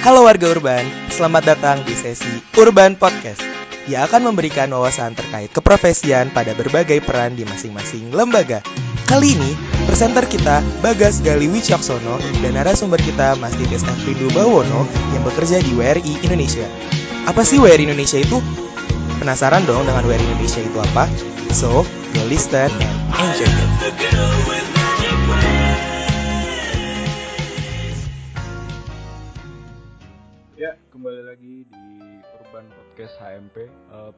Halo warga urban, selamat datang di sesi Urban Podcast yang akan memberikan wawasan terkait keprofesian pada berbagai peran di masing-masing lembaga. Kali ini, presenter kita Bagas Ghalih Cokrosono dan narasumber kita Mas Titis Efrindu Bawono yang bekerja di WRI Indonesia. Apa sih WRI Indonesia itu? Penasaran dong dengan WRI Indonesia itu apa? So, go listen and enjoy it. Kembali lagi di Urban Podcast HMP.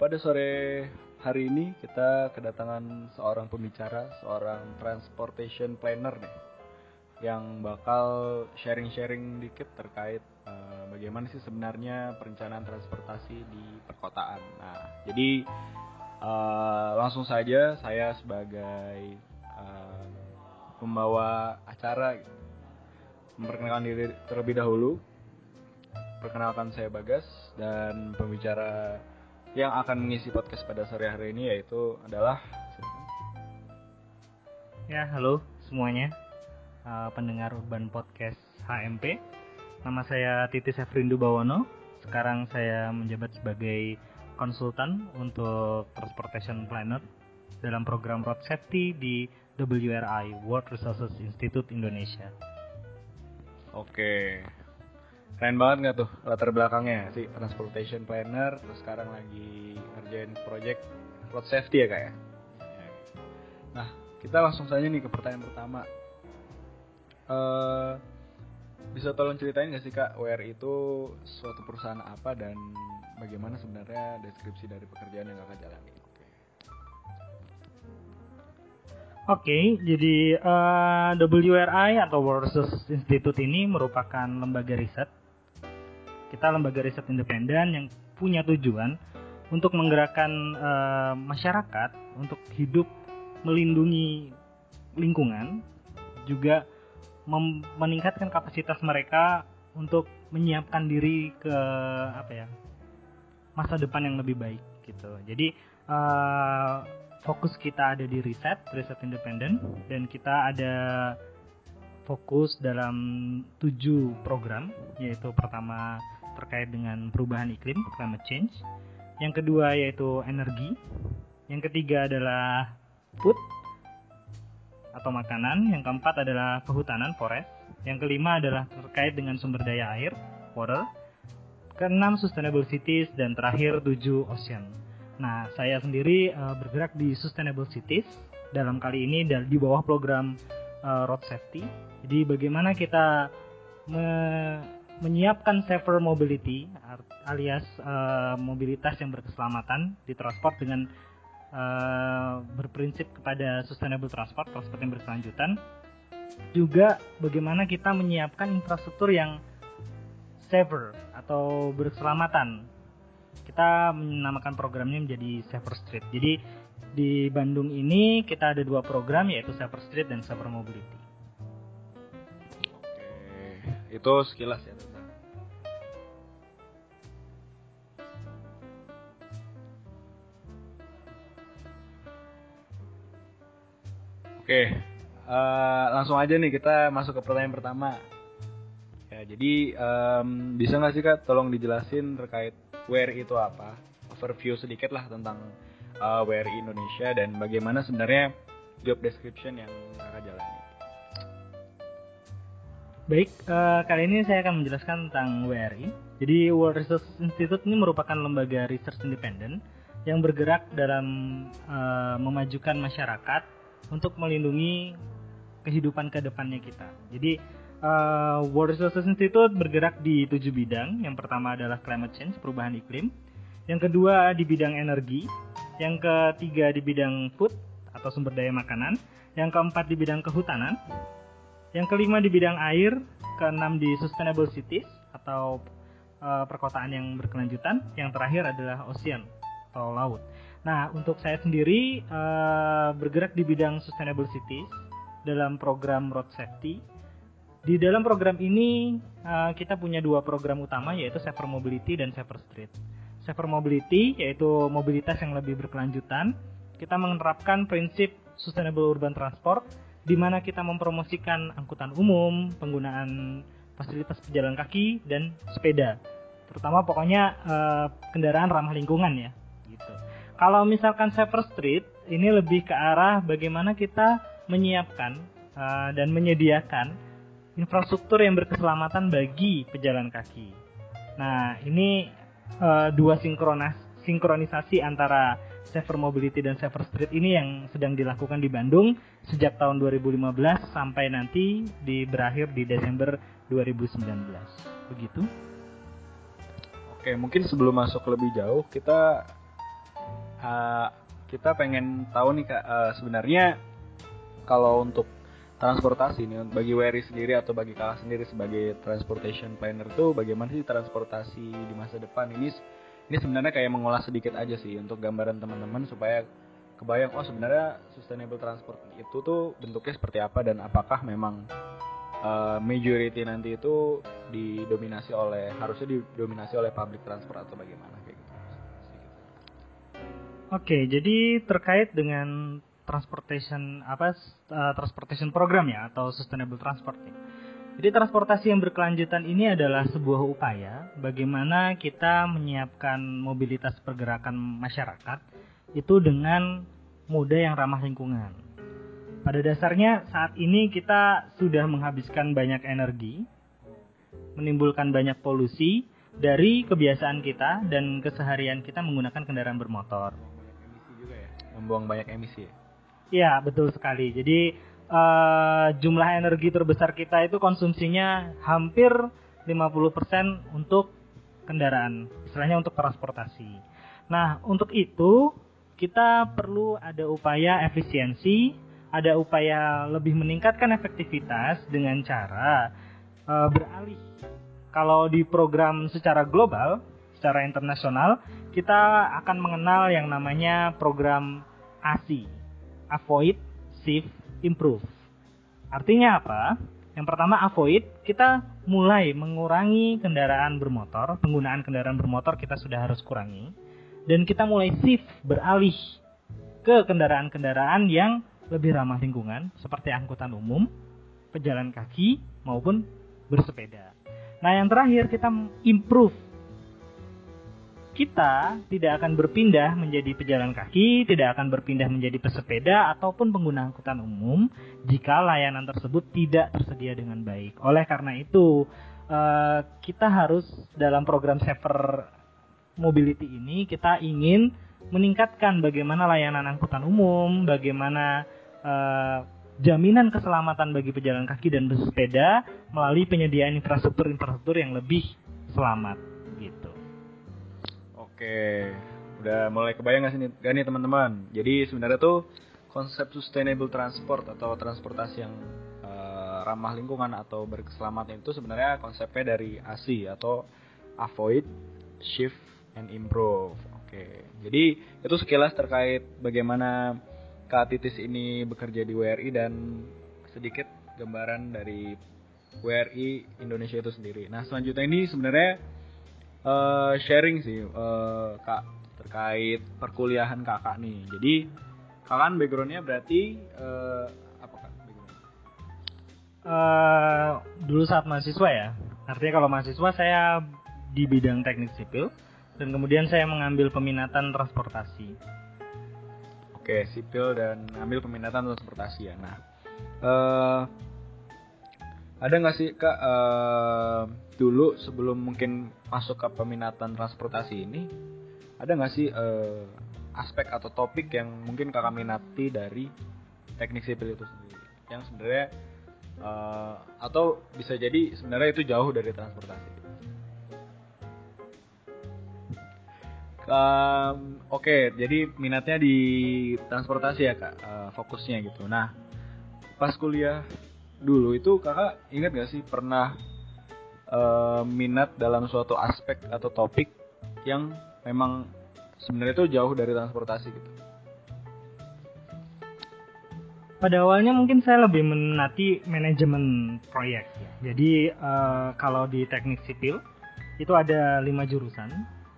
Pada sore hari ini kita kedatangan seorang pembicara, seorang transportation planner nih, yang bakal sharing-sharing dikit terkait bagaimana sih sebenarnya perencanaan transportasi di perkotaan. Nah, jadi langsung saja saya sebagai pembawa acara memperkenalkan diri terlebih dahulu. Perkenalkan saya Bagas, dan pembicara yang akan mengisi podcast pada sore hari ini yaitu adalah... Ya, halo semuanya, pendengar Urban Podcast HMP. Nama saya Titis Efrindu Bawono. Sekarang saya menjabat sebagai konsultan untuk Transportation Planner dalam program Road Safety di WRI, World Resources Institute Indonesia. Oke. Keren banget nggak tuh latar belakangnya si transportation planner, terus sekarang lagi ngerjain project road safety ya kak ya. Nah, kita langsung saja nih ke pertanyaan pertama. Bisa tolong ceritain nggak sih kak, WRI itu suatu perusahaan apa dan bagaimana sebenarnya deskripsi dari pekerjaan yang kakak jalani? Oke, jadi WRI atau World Resources Institute ini merupakan lembaga riset. Kita lembaga riset independen yang punya tujuan untuk menggerakkan masyarakat untuk hidup melindungi lingkungan, juga meningkatkan kapasitas mereka untuk menyiapkan diri ke masa depan yang lebih baik gitu. Jadi fokus kita ada di riset independen, dan kita ada fokus dalam 7 program, yaitu pertama terkait dengan perubahan iklim, climate change, yang kedua yaitu energi, yang ketiga adalah food atau makanan, yang keempat adalah kehutanan, forest, yang kelima adalah terkait dengan sumber daya air, water, keenam sustainable cities, dan terakhir 7 ocean. Nah, saya sendiri bergerak di sustainable cities dalam kali ini di bawah program road safety. Jadi bagaimana kita menyiapkan safer mobility alias mobilitas yang berkeselamatan di transport dengan berprinsip kepada sustainable transport yang berkelanjutan. Juga bagaimana kita menyiapkan infrastruktur yang safer atau berkeselamatan. Kita menamakan programnya menjadi Safer Street. Jadi di Bandung ini kita ada 2 program, yaitu Safer Street dan Safer Mobility. Oke, itu sekilas ya tentang. Oke, langsung aja nih kita masuk ke pertanyaan pertama. Ya, jadi bisa nggak sih Kak tolong dijelasin terkait WRI itu apa? Overview sedikit lah tentang WRI Indonesia dan bagaimana sebenarnya job description yang kakak jalani. Baik, kali ini saya akan menjelaskan tentang WRI. Jadi World Resource Institute ini merupakan lembaga research independen yang bergerak dalam memajukan masyarakat untuk melindungi kehidupan kedepannya kita. Jadi World Resources Institute bergerak di 7 bidang. Yang pertama adalah climate change, perubahan iklim. Yang kedua di bidang energi. Yang ketiga di bidang food atau sumber daya makanan. Yang keempat di bidang kehutanan. Yang kelima di bidang air. Keenam di sustainable cities atau perkotaan yang berkelanjutan. Yang terakhir adalah ocean atau laut. Nah, untuk saya sendiri bergerak di bidang sustainable cities dalam program road safety. Di dalam program ini kita punya 2 program utama, yaitu Safer Mobility dan Safer Street. Safer Mobility yaitu mobilitas yang lebih berkelanjutan. Kita menerapkan prinsip sustainable urban transport di mana kita mempromosikan angkutan umum, penggunaan fasilitas pejalan kaki dan sepeda, terutama pokoknya kendaraan ramah lingkungan ya gitu. Kalau misalkan safer street ini lebih ke arah bagaimana kita menyiapkan dan menyediakan infrastruktur yang berkeselamatan bagi pejalan kaki. Nah ini dua sinkronisasi antara safer mobility dan safer street ini yang sedang dilakukan di Bandung sejak tahun 2015 sampai nanti berakhir di Desember 2019. Begitu. Oke, mungkin sebelum masuk lebih jauh kita pengen tahu nih Kak, sebenarnya kalau untuk transportasi nih bagi Wery sendiri atau bagi Kakak sendiri sebagai transportation planner itu bagaimana sih transportasi di masa depan ini? Ini sebenarnya kayak mengolah sedikit aja sih untuk gambaran teman-teman supaya kebayang sebenarnya sustainable transport itu tuh bentuknya seperti apa dan apakah memang majority nanti itu harusnya didominasi oleh public transport atau bagaimana kayak gitu. Oke, jadi terkait dengan transportation program ya atau sustainable transport ya. Jadi transportasi yang berkelanjutan ini adalah sebuah upaya bagaimana kita menyiapkan mobilitas pergerakan masyarakat itu dengan moda yang ramah lingkungan. Pada dasarnya saat ini kita sudah menghabiskan banyak energi, menimbulkan banyak polusi dari kebiasaan kita dan keseharian kita menggunakan kendaraan bermotor. Membuang banyak emisi ya? Ya, betul sekali. Jadi jumlah energi terbesar kita itu konsumsinya hampir 50% untuk kendaraan, istilahnya untuk transportasi. Nah, untuk itu kita perlu ada upaya efisiensi, ada upaya lebih meningkatkan efektivitas dengan cara beralih. Kalau di program secara global, secara internasional, kita akan mengenal yang namanya program ASI, Avoid, Shift, Improve. Artinya apa? Yang pertama avoid, kita mulai mengurangi kendaraan bermotor, penggunaan kendaraan bermotor kita sudah harus kurangi, dan kita mulai shift, beralih ke kendaraan-kendaraan yang lebih ramah lingkungan seperti angkutan umum, pejalan kaki maupun bersepeda. Nah yang terakhir kita improve. Kita tidak akan berpindah menjadi pejalan kaki, tidak akan berpindah menjadi pesepeda ataupun pengguna angkutan umum jika layanan tersebut tidak tersedia dengan baik. Oleh karena itu, kita harus dalam program safer mobility ini kita ingin meningkatkan bagaimana layanan angkutan umum, bagaimana jaminan keselamatan bagi pejalan kaki dan pesepeda melalui penyediaan infrastruktur yang lebih selamat gitu. Oke, udah mulai kebayang gak nih teman-teman? Jadi sebenarnya tuh konsep sustainable transport atau transportasi yang ramah lingkungan atau berkeselamatan itu sebenarnya konsepnya dari ASI atau Avoid, Shift, and Improve. Oke, jadi itu sekilas terkait bagaimana Kak Titis ini bekerja di WRI dan sedikit gambaran dari WRI Indonesia itu sendiri. Nah selanjutnya ini sebenarnya sharing sih Kak terkait perkuliahan kakak nih. Jadi kakak backgroundnya berarti apa Kak? Dulu saat mahasiswa ya. Artinya kalau mahasiswa saya di bidang teknik sipil dan kemudian saya mengambil peminatan transportasi. Oke, sipil dan ambil peminatan transportasi ya. Nah ada nggak sih Kak dulu sebelum mungkin masuk ke peminatan transportasi ini ada nggak sih aspek atau topik yang mungkin Kakak minati dari teknik sipil itu sendiri yang sebenarnya atau bisa jadi sebenarnya itu jauh dari transportasi? Oke, jadi minatnya di transportasi ya Kak fokusnya gitu. Nah pas kuliah dulu itu kakak ingat gak sih pernah minat dalam suatu aspek atau topik yang memang sebenarnya itu jauh dari transportasi gitu? Pada awalnya mungkin saya lebih menanti manajemen proyek ya. Jadi kalau di teknik sipil itu ada 5 jurusan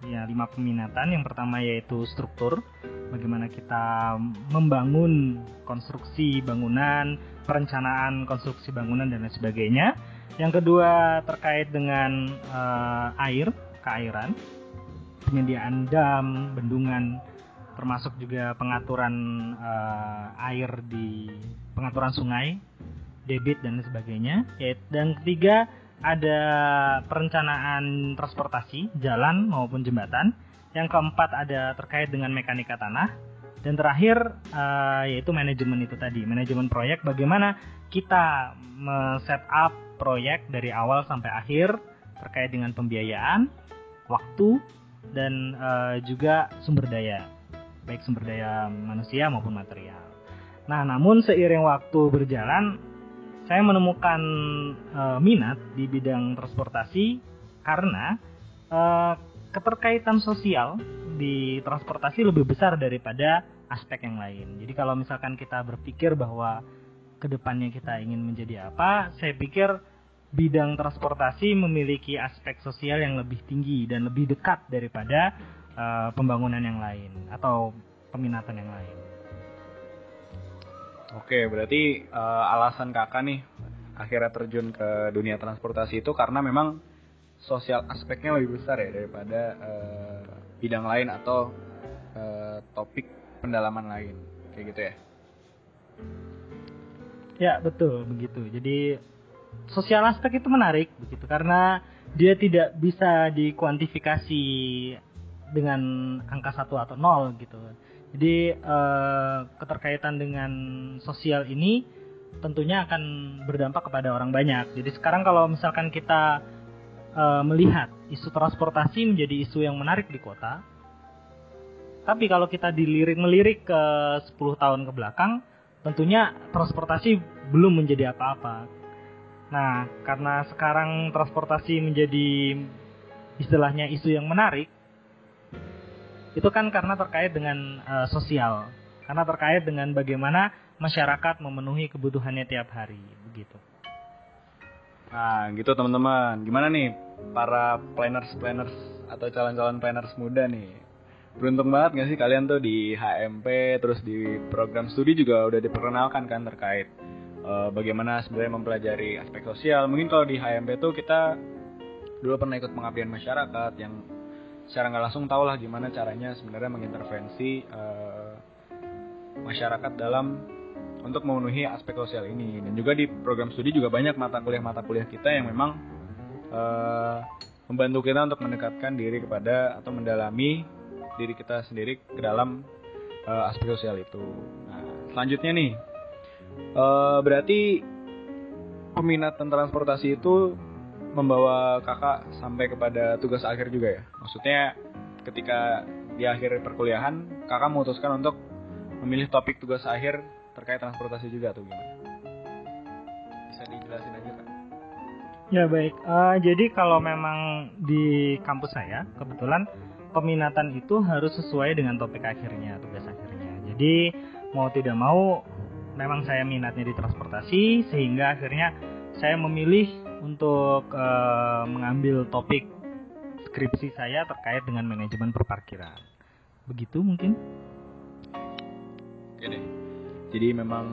ya, 5 peminatan. Yang pertama yaitu struktur, bagaimana kita membangun konstruksi bangunan, perencanaan konstruksi bangunan dan lain sebagainya. Yang kedua terkait dengan air, keairan, penyediaan dam, bendungan, termasuk juga pengaturan air di pengaturan sungai, debit dan sebagainya. Dan ketiga ada perencanaan transportasi, jalan maupun jembatan. Yang keempat ada terkait dengan mekanika tanah. Dan terakhir yaitu manajemen itu tadi, manajemen proyek, bagaimana kita set up proyek dari awal sampai akhir terkait dengan pembiayaan, waktu, dan juga sumber daya, baik sumber daya manusia maupun material. Nah, namun seiring waktu berjalan, saya menemukan minat di bidang transportasi karena keterkaitan sosial di transportasi lebih besar daripada aspek yang lain. Jadi kalau misalkan kita berpikir bahwa kedepannya kita ingin menjadi apa, saya pikir bidang transportasi memiliki aspek sosial yang lebih tinggi dan lebih dekat daripada pembangunan yang lain atau peminatan yang lain. Oke, berarti alasan kakak nih akhirnya terjun ke dunia transportasi itu karena memang sosial aspeknya lebih besar ya daripada bidang lain atau topik pendalaman lain, kayak gitu ya? Ya, betul, begitu. Jadi sosial aspek itu menarik begitu karena dia tidak bisa dikuantifikasi dengan angka 1 atau 0 gitu. Jadi keterkaitan dengan sosial ini tentunya akan berdampak kepada orang banyak. Jadi sekarang kalau misalkan kita melihat isu transportasi menjadi isu yang menarik di kota, tapi kalau kita melirik ke 10 tahun ke belakang, tentunya transportasi belum menjadi apa-apa. Nah, karena sekarang transportasi menjadi istilahnya isu yang menarik, itu kan karena terkait dengan sosial, karena terkait dengan bagaimana masyarakat memenuhi kebutuhannya tiap hari, begitu. Nah, gitu teman-teman. Gimana nih para planners atau calon-calon planners muda nih? Beruntung banget gak sih kalian tuh di HMP, terus di program studi juga udah diperkenalkan kan terkait bagaimana sebenarnya mempelajari aspek sosial. Mungkin kalau di HMP tuh kita dulu pernah ikut pengabdian masyarakat yang secara gak langsung tau lah gimana caranya sebenarnya mengintervensi masyarakat dalam untuk memenuhi aspek sosial ini. Dan juga di program studi juga banyak mata kuliah kita yang memang membantu kita untuk mendekatkan diri kepada atau mendalami diri kita sendiri ke dalam aspek sosial itu. Nah, selanjutnya nih, berarti peminatan transportasi itu membawa kakak sampai kepada tugas akhir juga ya? Maksudnya ketika di akhir perkuliahan, kakak memutuskan untuk memilih topik tugas akhir terkait transportasi juga atau gimana? Bisa dijelasin aja kak? Ya baik, jadi kalau memang di kampus saya kebetulan peminatan itu harus sesuai dengan topik akhirnya, tugas akhirnya. Jadi mau tidak mau memang saya minatnya di transportasi sehingga akhirnya saya memilih untuk mengambil topik skripsi saya terkait dengan manajemen perparkiran. Begitu mungkin? Oke deh. Jadi memang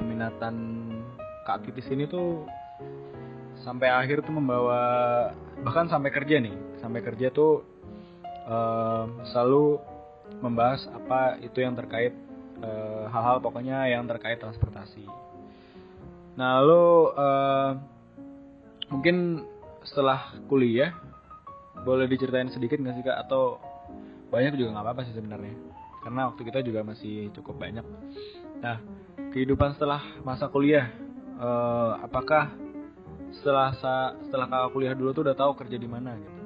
peminatan Kak Titis ini tuh sampai akhir tuh membawa, bahkan sampai kerja nih. Sampai kerja tuh selalu membahas apa itu yang terkait hal-hal pokoknya yang terkait transportasi. Nah lo mungkin setelah kuliah boleh diceritain sedikit nggak sih kak? Atau banyak juga nggak apa-apa sih sebenarnya karena waktu kita juga masih cukup banyak. Nah kehidupan setelah masa kuliah, apakah setelah kakak kuliah dulu tuh udah tahu kerja di mana gitu?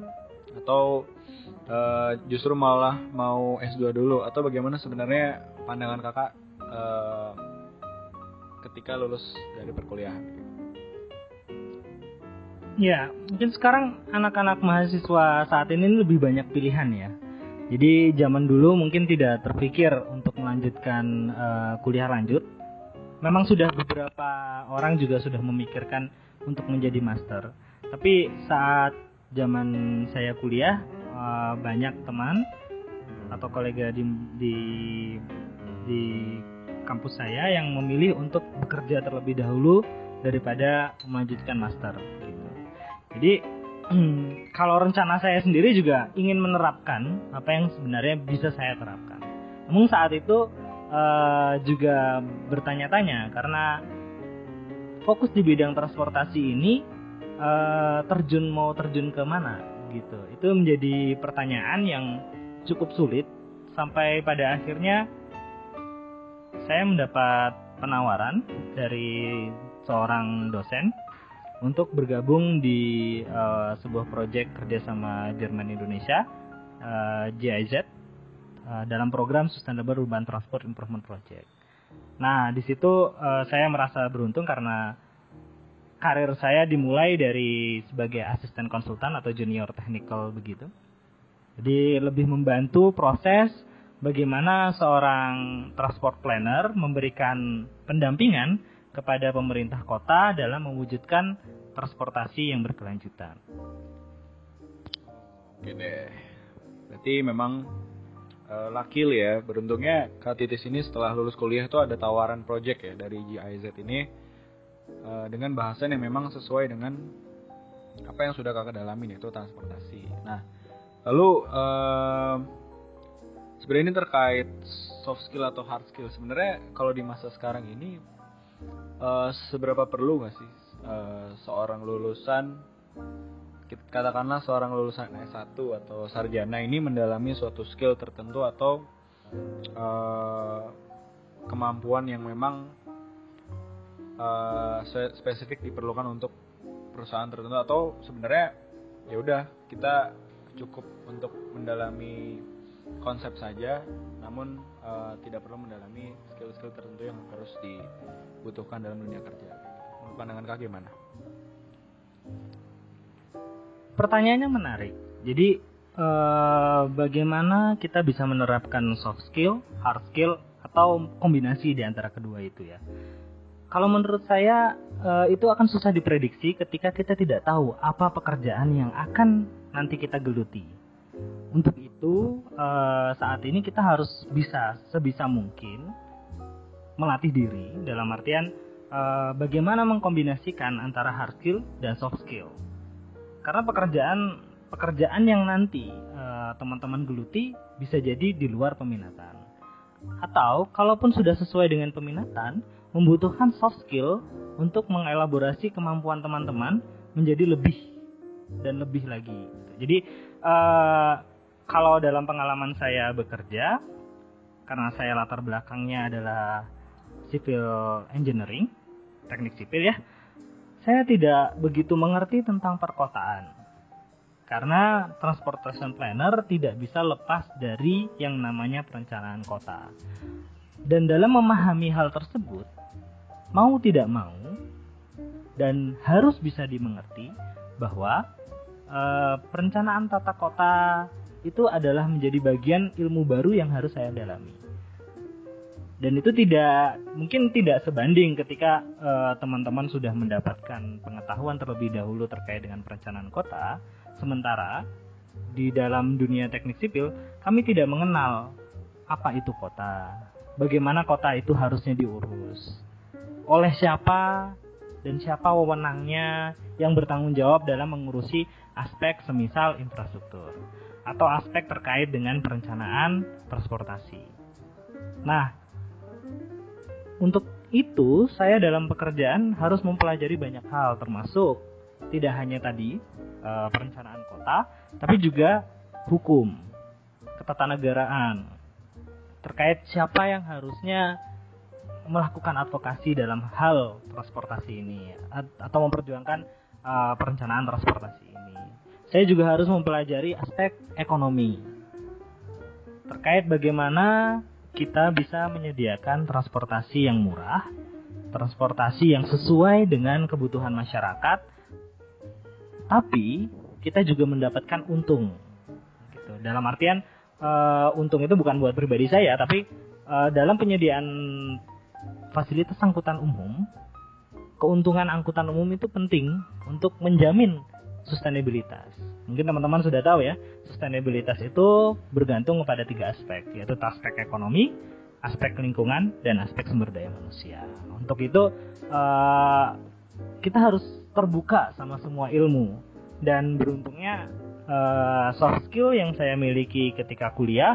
Atau justru malah mau S2 dulu? Atau bagaimana sebenarnya pandangan kakak ketika lulus dari perkuliahan? Ya, mungkin sekarang anak-anak mahasiswa saat ini lebih banyak pilihan ya. Jadi zaman dulu mungkin tidak terpikir untuk melanjutkan kuliah lanjut. Memang sudah beberapa orang juga sudah memikirkan untuk menjadi master. Tapi saat zaman saya kuliah banyak teman atau kolega di kampus saya yang memilih untuk bekerja terlebih dahulu daripada melanjutkan master gitu. Jadi kalau rencana saya sendiri juga ingin menerapkan apa yang sebenarnya bisa saya terapkan. Namun saat itu juga bertanya-tanya karena fokus di bidang transportasi ini mau terjun ke mana gitu. Itu menjadi pertanyaan yang cukup sulit sampai pada akhirnya saya mendapat penawaran dari seorang dosen untuk bergabung di sebuah proyek kerjasama Jerman Indonesia, GIZ, dalam program Sustainable Urban Transport Improvement Project. Nah, di situ saya merasa beruntung karena karir saya dimulai dari sebagai asisten konsultan atau junior technical begitu. Jadi lebih membantu proses bagaimana seorang transport planner memberikan pendampingan kepada pemerintah kota dalam mewujudkan transportasi yang berkelanjutan. Oke deh, berarti memang lakil ya, beruntungnya Kak Titis ini setelah lulus kuliah tuh ada tawaran project ya dari GIZ ini dengan bahasan yang memang sesuai dengan apa yang sudah Kakak dalami, yaitu transportasi. Nah, lalu sebenarnya ini terkait soft skill atau hard skill. Sebenarnya kalau di masa sekarang ini seberapa perlu gak sih seorang lulusan, katakanlah seorang lulusan S1 atau sarjana ini mendalami suatu skill tertentu atau kemampuan yang memang spesifik diperlukan untuk perusahaan tertentu, atau sebenarnya ya udah kita cukup untuk mendalami konsep saja namun tidak perlu mendalami skill-skill tertentu yang harus dibutuhkan dalam dunia kerja. Menurut pandangan Kak gimana? Pertanyaannya menarik. Jadi bagaimana kita bisa menerapkan soft skill, hard skill, atau kombinasi di antara kedua itu ya? Kalau menurut saya itu akan susah diprediksi ketika kita tidak tahu apa pekerjaan yang akan nanti kita geluti. Untuk itu saat ini kita harus bisa sebisa mungkin melatih diri dalam artian bagaimana mengkombinasikan antara hard skill dan soft skill. Karena pekerjaan yang nanti teman-teman geluti bisa jadi di luar peminatan. Atau kalaupun sudah sesuai dengan peminatan, membutuhkan soft skill untuk mengelaborasi kemampuan teman-teman menjadi lebih dan lebih lagi. Jadi kalau dalam pengalaman saya bekerja, karena saya latar belakangnya adalah civil engineering, teknik sipil ya, saya tidak begitu mengerti tentang perkotaan. Karena transportation planner tidak bisa lepas dari yang namanya perencanaan kota. Dan dalam memahami hal tersebut, mau tidak mau, dan harus bisa dimengerti bahwa perencanaan tata kota itu adalah menjadi bagian ilmu baru yang harus saya dalami. Dan itu mungkin tidak sebanding ketika teman-teman sudah mendapatkan pengetahuan terlebih dahulu terkait dengan perencanaan kota. Sementara di dalam dunia teknik sipil, kami tidak mengenal apa itu kota, bagaimana kota itu harusnya diurus, oleh siapa, dan siapa wewenangnya yang bertanggung jawab dalam mengurusi aspek semisal infrastruktur atau aspek terkait dengan perencanaan transportasi. Nah, untuk itu saya dalam pekerjaan harus mempelajari banyak hal, termasuk tidak hanya tadi perencanaan kota, tapi juga hukum, ketatanegaraan, terkait siapa yang harusnya melakukan advokasi dalam hal transportasi ini atau memperjuangkan perencanaan transportasi ini. Saya juga harus mempelajari aspek ekonomi terkait bagaimana kita bisa menyediakan transportasi yang murah, transportasi yang sesuai dengan kebutuhan masyarakat, tapi kita juga mendapatkan untung. Gitu. Dalam artian untung itu bukan buat pribadi saya, tapi dalam penyediaan fasilitas angkutan umum, keuntungan angkutan umum itu penting untuk menjamin sustainabilitas. Mungkin teman-teman sudah tahu ya, sustainabilitas itu bergantung kepada 3 aspek, yaitu aspek ekonomi, aspek lingkungan, dan aspek sumber daya manusia. Untuk itu kita harus terbuka sama semua ilmu. Dan beruntungnya soft skill yang saya miliki ketika kuliah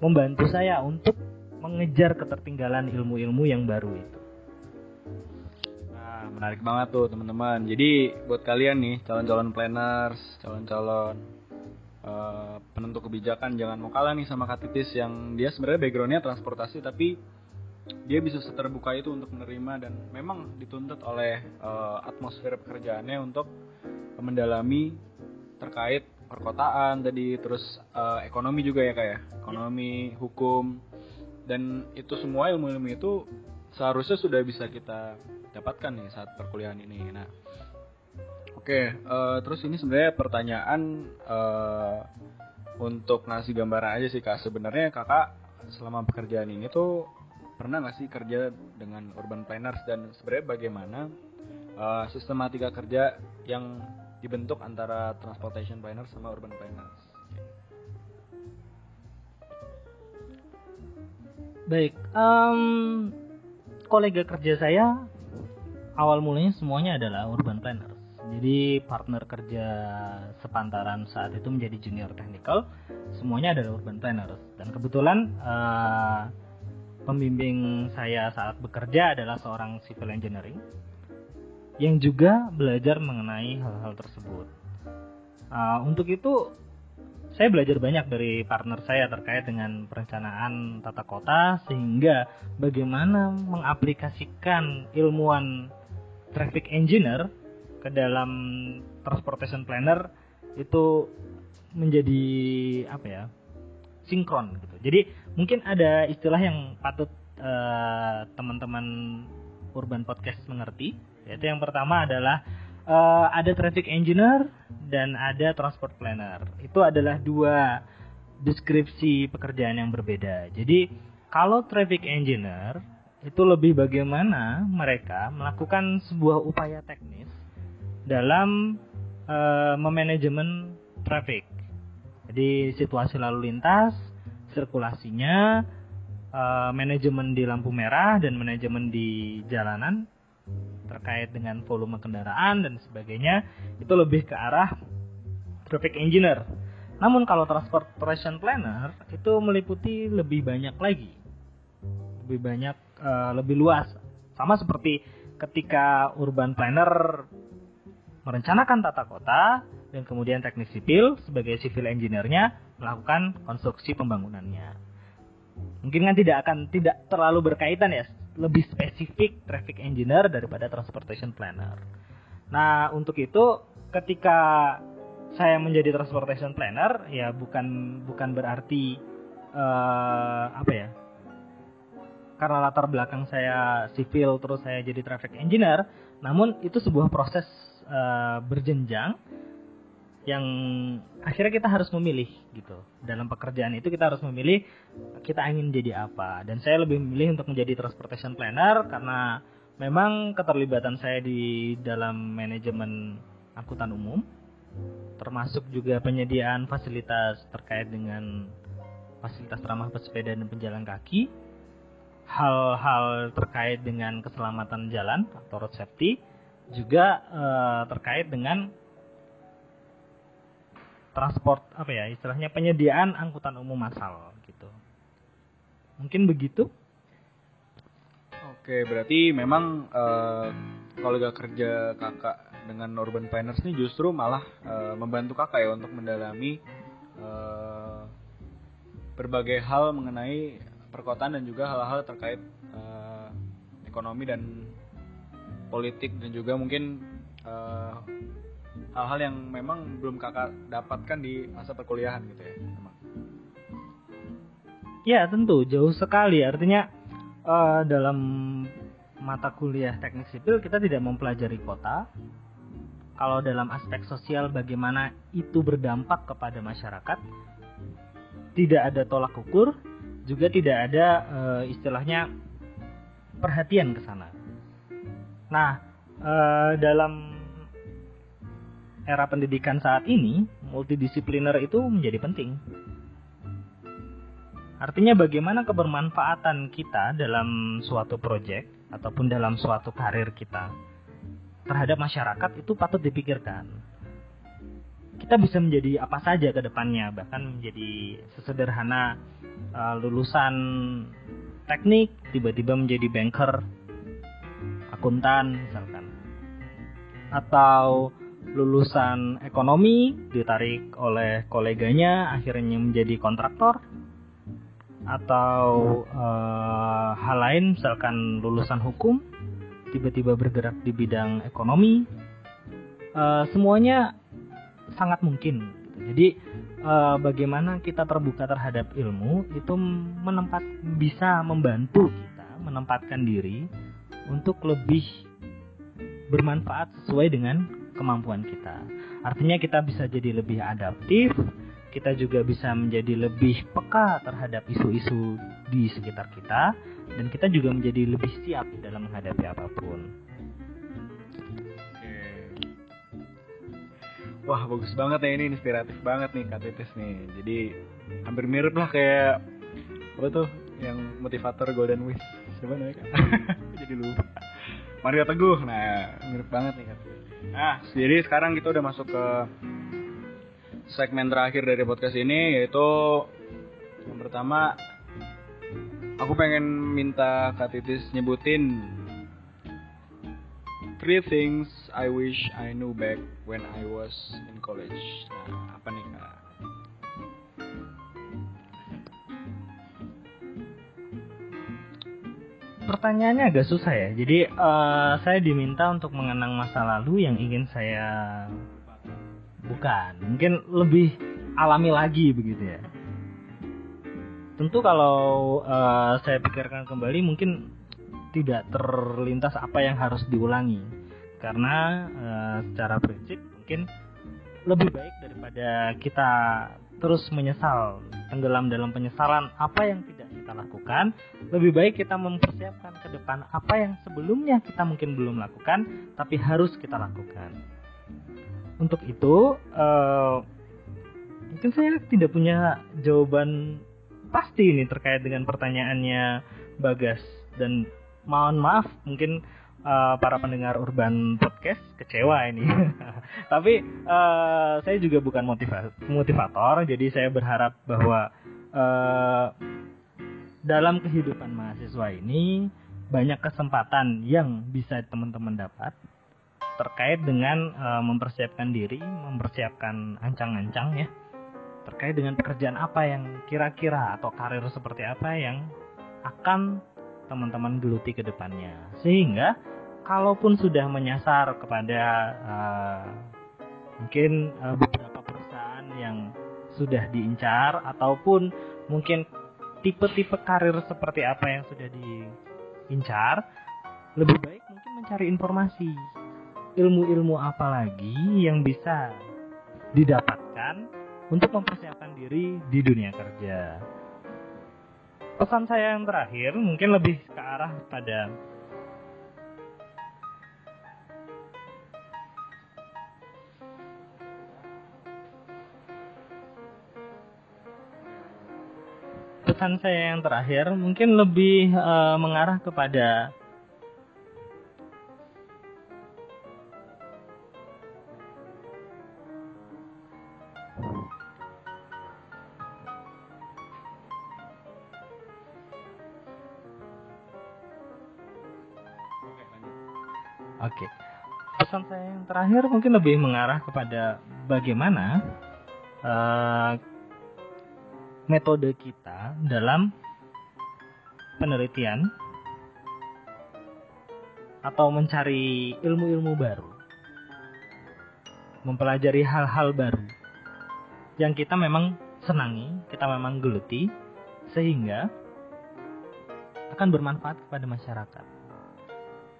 membantu saya untuk mengejar ketertinggalan ilmu-ilmu yang baru itu. Nah, menarik banget tuh teman-teman. Jadi buat kalian nih calon-calon planners, calon-calon penentu kebijakan, jangan mau kalah nih sama Kak Titis yang dia sebenarnya backgroundnya transportasi, tapi dia bisa seterbuka itu untuk menerima, dan memang dituntut oleh atmosfer pekerjaannya untuk mendalami terkait perkotaan tadi, terus ekonomi juga ya Kak ya, ekonomi, hukum, dan itu semua ilmu-ilmu itu seharusnya sudah bisa kita dapatkan nih saat perkuliahan ini. Nah, oke, terus ini sebenarnya pertanyaan untuk ngasih gambaran aja sih Kak, sebenarnya Kakak selama pekerjaan ini tuh pernah nggak sih kerja dengan urban planners, dan sebenarnya bagaimana sistematika kerja yang dibentuk antara transportation planners sama urban planners? Baik, kolega kerja saya awal mulanya semuanya adalah urban planners. Jadi partner kerja sepantaran saat itu menjadi junior technical, semuanya adalah urban planners. Dan kebetulan pembimbing saya saat bekerja adalah seorang civil engineering yang juga belajar mengenai hal-hal tersebut. Untuk itu saya belajar banyak dari partner saya terkait dengan perencanaan tata kota, sehingga bagaimana mengaplikasikan ilmuwan traffic engineer ke dalam transportation planner itu menjadi sinkron gitu. Jadi mungkin ada istilah yang patut teman-teman urban podcast mengerti, yaitu yang pertama adalah ada traffic engineer dan ada transport planner. Itu adalah dua deskripsi pekerjaan yang berbeda. Jadi kalau traffic engineer itu lebih bagaimana mereka melakukan sebuah upaya teknis dalam memanajemen traffic. Jadi situasi lalu lintas, sirkulasinya, manajemen di lampu merah dan manajemen di jalanan terkait dengan volume kendaraan dan sebagainya, itu lebih ke arah traffic engineer. Namun kalau transportation planner itu meliputi lebih banyak lagi, lebih luas. Sama seperti ketika urban planner merencanakan tata kota dan kemudian teknik sipil sebagai civil engineer-nya melakukan konstruksi pembangunannya. Mungkin kan tidak terlalu berkaitan ya, lebih spesifik traffic engineer daripada transportation planner. Nah, untuk itu ketika saya menjadi transportation planner ya bukan berarti karena latar belakang saya sipil terus saya jadi traffic engineer, namun itu sebuah proses berjenjang yang akhirnya kita harus memilih gitu. Dalam pekerjaan itu kita harus memilih kita ingin jadi apa, dan saya lebih memilih untuk menjadi transportation planner karena memang keterlibatan saya di dalam manajemen angkutan umum, termasuk juga penyediaan fasilitas terkait dengan fasilitas ramah pesepeda dan pejalan kaki, hal-hal terkait dengan keselamatan jalan atau road safety, juga terkait dengan transport penyediaan angkutan umum massal gitu. Mungkin begitu. Oke, berarti memang kolega kerja kakak dengan urban planners ini justru malah membantu kakak ya untuk mendalami berbagai hal mengenai perkotaan dan juga hal-hal terkait ekonomi dan politik, dan juga mungkin hal-hal yang memang belum kakak dapatkan di masa perkuliahan gitu ya, memang. Ya tentu jauh sekali. Artinya dalam mata kuliah teknik sipil kita tidak mempelajari kota. Kalau dalam aspek sosial bagaimana itu berdampak kepada masyarakat, tidak ada tolak ukur, juga tidak ada istilahnya perhatian ke sana. Nah, dalam era pendidikan saat ini, multidisipliner itu menjadi penting. Artinya bagaimana kebermanfaatan kita dalam suatu proyek ataupun dalam suatu karir kita terhadap masyarakat itu patut dipikirkan. Kita bisa menjadi apa saja ke depannya, bahkan menjadi sesederhana lulusan teknik tiba-tiba menjadi banker, akuntan misalkan, atau lulusan ekonomi ditarik oleh koleganya akhirnya menjadi kontraktor, atau hal lain misalkan lulusan hukum tiba-tiba bergerak di bidang ekonomi. Semuanya sangat mungkin. Jadi bagaimana kita terbuka terhadap ilmu itu bisa membantu kita menempatkan diri untuk lebih bermanfaat sesuai dengan kemampuan kita. Artinya kita bisa jadi lebih adaptif, kita juga bisa menjadi lebih peka terhadap isu-isu di sekitar kita, dan kita juga menjadi lebih siap dalam menghadapi apapun. Wah, bagus banget ya, ini inspiratif banget nih Kak Titis nih. Jadi hampir mirip lah kayak apa tuh yang motivator Golden Wish, siapa namanya Kak? Jadi lupa. Mario Teguh. Nah, mirip banget nih Kak Titis. Nah, jadi sekarang kita udah masuk ke segmen terakhir dari podcast ini, yaitu yang pertama aku pengen minta Kak Titis nyebutin 3 things I wish I knew back when I was in college. Nah, apa nih Kak? Pertanyaannya agak susah ya. Jadi saya diminta untuk mengenang masa lalu yang ingin saya mungkin lebih alami lagi begitu ya. Tentu kalau saya pikirkan kembali mungkin tidak terlintas apa yang harus diulangi, karena secara prinsip mungkin lebih baik daripada kita terus menyesal, tenggelam dalam penyesalan apa yang tidak kita lakukan. Lebih baik kita mempersiapkan ke depan apa yang sebelumnya kita mungkin belum lakukan tapi harus kita lakukan. Untuk itu mungkin saya tidak punya jawaban pasti ini terkait dengan pertanyaannya Bagas, dan mohon maaf mungkin para pendengar Urban Podcast kecewa ini. Tapi saya juga bukan motivator. Jadi saya berharap bahwa dalam kehidupan mahasiswa ini banyak kesempatan yang bisa teman-teman dapat terkait dengan mempersiapkan diri, mempersiapkan ancang-ancang ya, terkait dengan pekerjaan apa yang kira-kira atau karir seperti apa yang akan teman-teman geluti ke depannya, sehingga kalaupun sudah menyasar kepada mungkin beberapa perusahaan yang sudah diincar, ataupun mungkin tipe-tipe karir seperti apa yang sudah diincar, lebih baik mungkin mencari informasi ilmu-ilmu apa lagi yang bisa didapatkan untuk mempersiapkan diri di dunia kerja. Pesan saya yang terakhir mungkin lebih ke arah pada mengarah kepada bagaimana metode kita dalam penelitian atau mencari ilmu-ilmu baru, mempelajari hal-hal baru yang kita memang senangi, kita memang geluti, sehingga akan bermanfaat kepada masyarakat.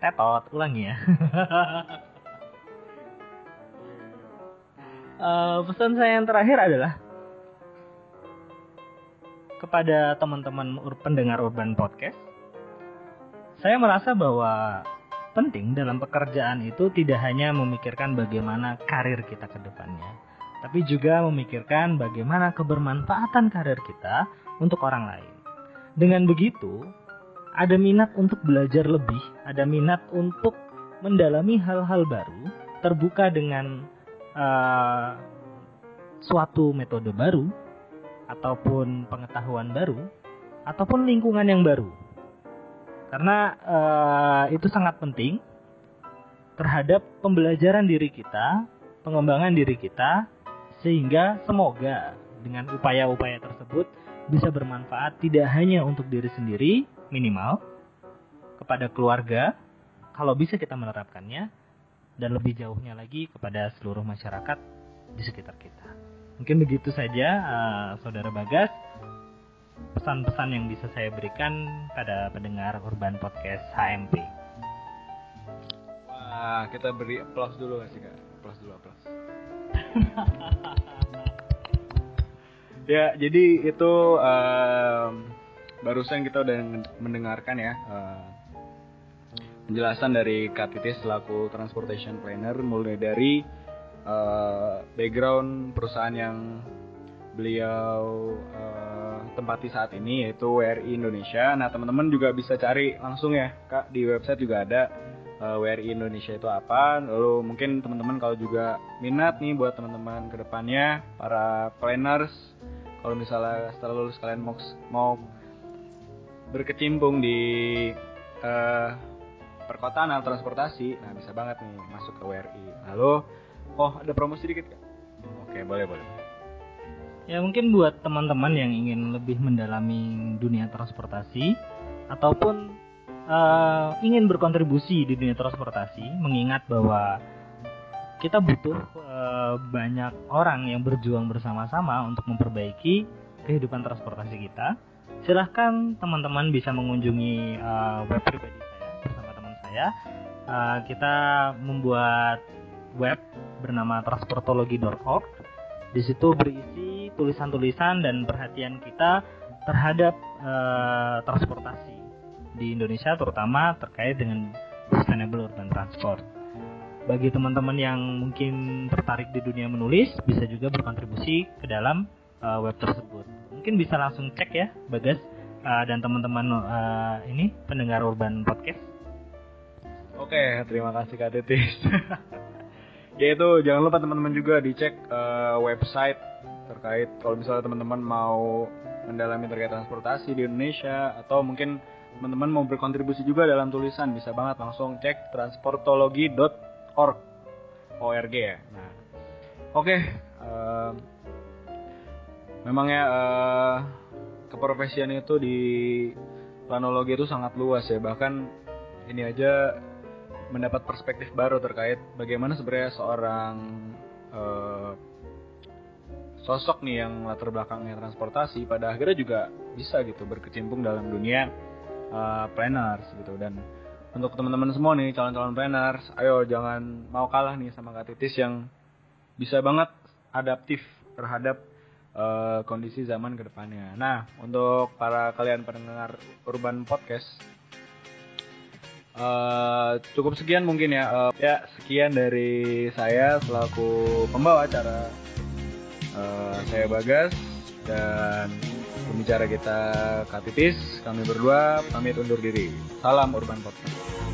Tetot, ulangi ya. Pesan saya yang terakhir adalah kepada teman-teman pendengar Urban Podcast, saya merasa bahwa penting dalam pekerjaan itu tidak hanya memikirkan bagaimana karir kita ke depannya, tapi juga memikirkan bagaimana kebermanfaatan karir kita untuk orang lain. Dengan begitu, ada minat untuk belajar lebih, ada minat untuk mendalami hal-hal baru, terbuka dengan suatu metode baru, ataupun pengetahuan baru, ataupun lingkungan yang baru. Karena itu sangat penting terhadap pembelajaran diri kita, pengembangan diri kita, sehingga semoga dengan upaya-upaya tersebut bisa bermanfaat tidak hanya untuk diri sendiri, minimal, kepada keluarga, kalau bisa kita menerapkannya, dan lebih jauhnya lagi kepada seluruh masyarakat di sekitar kita. Mungkin begitu saja, Saudara Bagas, pesan-pesan yang bisa saya berikan pada pendengar Urban Podcast HMP. Wah, kita beri aplaus dulu gak sih, Kak? Aplaus. Ya, jadi itu barusan kita udah mendengarkan ya penjelasan dari Kak Titis selaku Transportation Planner, mulai dari background perusahaan yang beliau tempati saat ini, yaitu WRI Indonesia. Nah, teman-teman juga bisa cari langsung ya, Kak, di website juga ada WRI Indonesia itu apa. Lalu mungkin teman-teman kalau juga minat nih, buat teman-teman kedepannya para planners, kalau misalnya setelah lulus kalian mau berkecimpung di perkotaan atau transportasi, nah bisa banget nih masuk ke WRI. Lalu ada promo sedikit, Kak? Oke, boleh. Ya, mungkin buat teman-teman yang ingin lebih mendalami dunia transportasi ataupun ingin berkontribusi di dunia transportasi, mengingat bahwa kita butuh banyak orang yang berjuang bersama-sama untuk memperbaiki kehidupan transportasi kita. Silahkan teman-teman bisa mengunjungi web pribadi saya bersama teman saya. Kita membuat web bernama transportologi.org. Di situ berisi tulisan-tulisan dan perhatian kita terhadap transportasi di Indonesia, terutama terkait dengan sustainable urban transport. Bagi teman-teman yang mungkin tertarik di dunia menulis, bisa juga berkontribusi ke dalam web tersebut. Mungkin bisa langsung cek ya, Bagas dan teman-teman ini pendengar Urban Podcast. Oke, terima kasih Kak Titis. Yaitu jangan lupa teman-teman juga dicek website terkait kalau misalnya teman-teman mau mendalami terkait transportasi di Indonesia, atau mungkin teman-teman mau berkontribusi juga dalam tulisan, bisa banget langsung cek transportologi.org ya. Nah, oke. Memangnya keprofesian itu di planologi itu sangat luas ya, bahkan ini aja mendapat perspektif baru terkait bagaimana sebenarnya seorang sosok nih yang latar belakangnya transportasi pada akhirnya juga bisa gitu berkecimpung dalam dunia planners gitu. Dan untuk teman-teman semua nih calon-calon planners, ayo jangan mau kalah nih sama Kak Titis yang bisa banget adaptif terhadap kondisi zaman ke depannya. Nah, untuk para kalian pendengar Urban Podcast, cukup sekian mungkin ya. Sekian dari saya selaku pembawa acara, saya Bagas dan pembicara kita Kak Titis. Kami berdua pamit undur diri. Salam Urban Podcast.